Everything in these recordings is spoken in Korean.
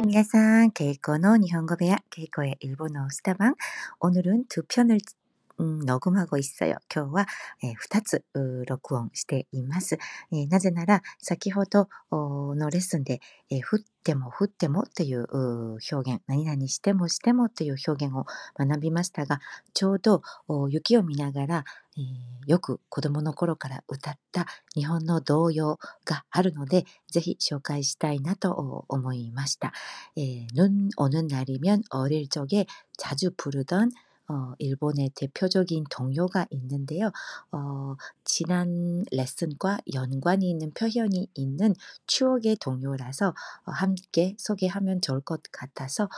はい、皆さん、ケイコの日本語部屋、ケイコ의 일본어スタバン。 오늘은 두 편을 녹음하고 있어요. 今日は 2つ録音しています。なぜなら先ほどのレッスンで降っても降ってもという表現、何々してもしてもという表現を学びましたが、ちょうど雪を見ながらよく子供の頃から歌った日本の童謡があるので、ぜひ紹介したいなと思いました。눈오는날이면어릴적에자주부르던일본의 대표적인 동요가 있는데요. 지난 레슨과 연관이 있는 표현이 있는 추억의 동요라서 함께 소개하면 좋을 것 같아서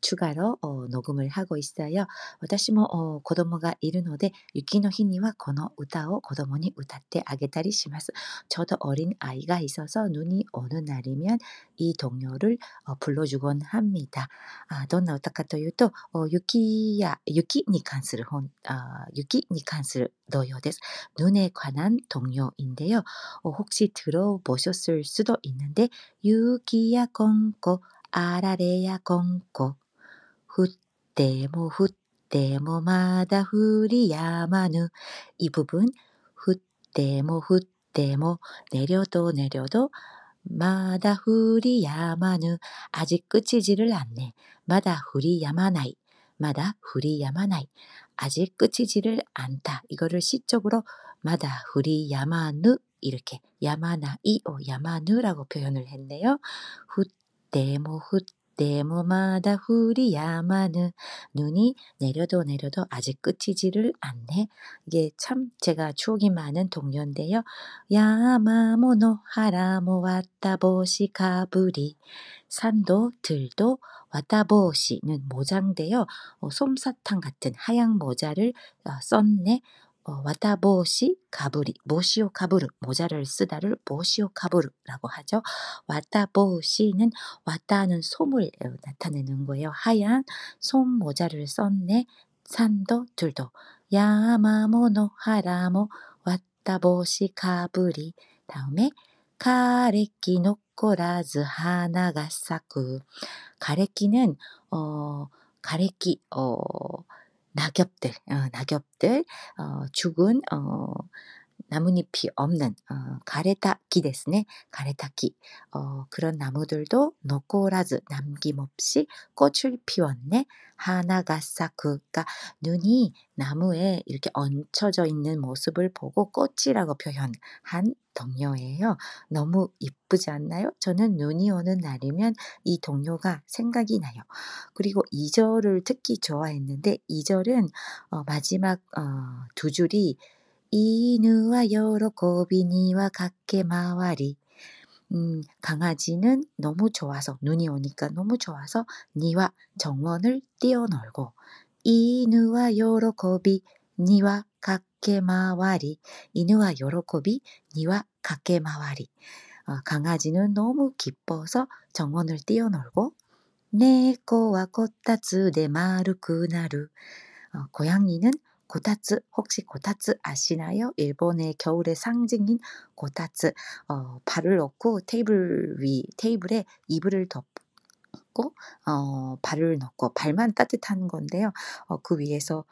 추가로 녹음을 하고 있어요. 私も 子供が いるので 雪の日にはこの歌を子供に歌ってあげたりします. 저도 어린 아이가 있어서 눈이 오는 날이면 이 동요를 불러주곤 합니다. どんな歌かというと 雪に関する童謡です. 눈에 관한 동요인데요. 혹시 들어보셨을 수도 있는데, 유기야 꽁꼬, 아라레야 꽁꼬, 降っても降ってもまだ降り止まぬ. 이 부분, 降っても降っても 내려도 まだ降り止まぬ. 아직 끝이지를 않네. まだ降り止まない. 마다 후리야마나이, 아직 끝이지를 않다. 이거를 시적으로 마다 후리야마누, 이렇게 야마나이오 야마누라고 표현을 했네요. 후때모 후때모 마다 후리야마누, 눈이 내려도 내려도 아직 끝이지를 않네. 이게 참 제가 추억이 많은 동요인데요. 야마모노 하라모 왔다보시 가부리, 산도 들도 와타보시는 모자인데요. 솜사탕 같은 하얀 모자를 썼네. 와타보시 가부리, 모시오 가부르, 모자를 쓰다를 모시오 가부르라고 하죠. 와타보시는 와타는 솜을 나타내는 거예요. 하얀 솜 모자를 썼네. 산도 들도 야마모노 하라모 와타보시 가부리, 다음에 가래끼노 꼬라즈 하나가 사쿠. 가래끼는 가래끼, 낙엽들, 낙엽들, 죽은 나뭇잎이 없는 가래타끼ですね. 가래타끼. 그런 나무들도 노코라즈, 남김없이 꽃을 피웠네. 하나가사쿠가 눈이 나무에 이렇게 얹혀져 있는 모습을 보고 꽃이라고 표현한 동요예요. 너무 이쁘지 않나요? 저는 눈이 오는 날이면 이 동요가 생각이 나요. 그리고 2절을 특히 좋아했는데, 2절은 마지막 두 줄이 이누와 요로코비니와 가케마와리, 강아지는 너무 좋아서, 눈이 오니까 너무 좋아서 니와 정원을 뛰어놀고, 이누와 요로코비니와 가케마와리, 이누와 요로코비니와 가케마와리, 강아지는 너무 기뻐서 정원을 뛰어놀고, 네코와 코타츠데 마루쿠나루, 고양이는 고타츠, 혹시 고타츠 아시나요? 일본의 겨울의 상징인 고타츠. 발을 넣고 테이블에 이불을 덮고, 발을 넣고, 발만 따뜻한 건데요. 그 위에서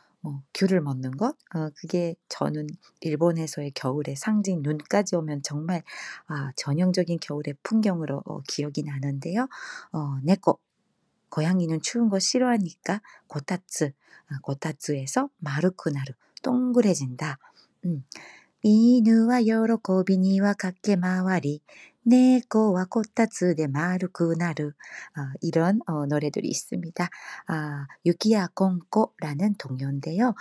귤을 먹는 것, 그게 저는 일본에서의 겨울의 상징, 눈까지 오면 정말 전형적인 겨울의 풍경으로 기억이 나는데요. 네코, 고양이는 추운 거 싫어하니까 고타츠, 고타츠에서 마루쿠나루, 동그래진다. 이누와 요로코비니와 가케마와리, 네코와 고타츠데 마루쿠나루, 이런 노래들이 있습니다. 유키야 꽁꼬라는 동요인데요.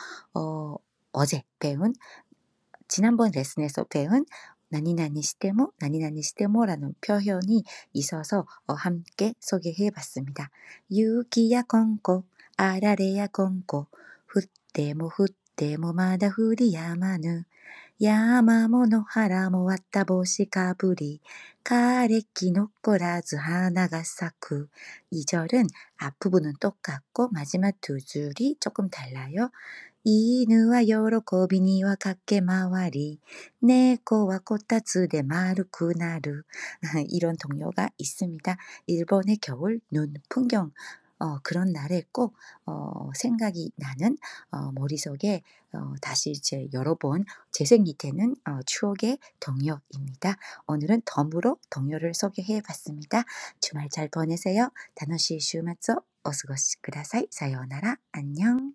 어제 배운, 지난번 레슨에서 배운 나니나니시테모, 나니나니시테모라는 표현이 있어서 함께 소개해봤습니다. 유기야 꽁꼬, 아라레야 꽁꼬, 후때모 후때모 마다 후리야마누, 야마모노 하라모 왔다보시 가부리, 가래끼 노꼬라즈 하나가 사쿠. 2절은 앞부분은 똑같고 마지막 두 줄이 조금 달라요. 犬は喜びには駆け回り猫はこたつで丸くなる이런 동요가 있습니다. 일본의 겨울 눈 풍경 그런 날에 꼭 생각이 나는 머릿속에 다시 이제 여러 번 재생이 되는 추억의 동요입니다. 오늘은 덤으로 동요를 소개해 봤습니다. 주말 잘 보내세요. 다노시 슈마츠 오 스고시 쿠다사이. 사요나라. 안녕.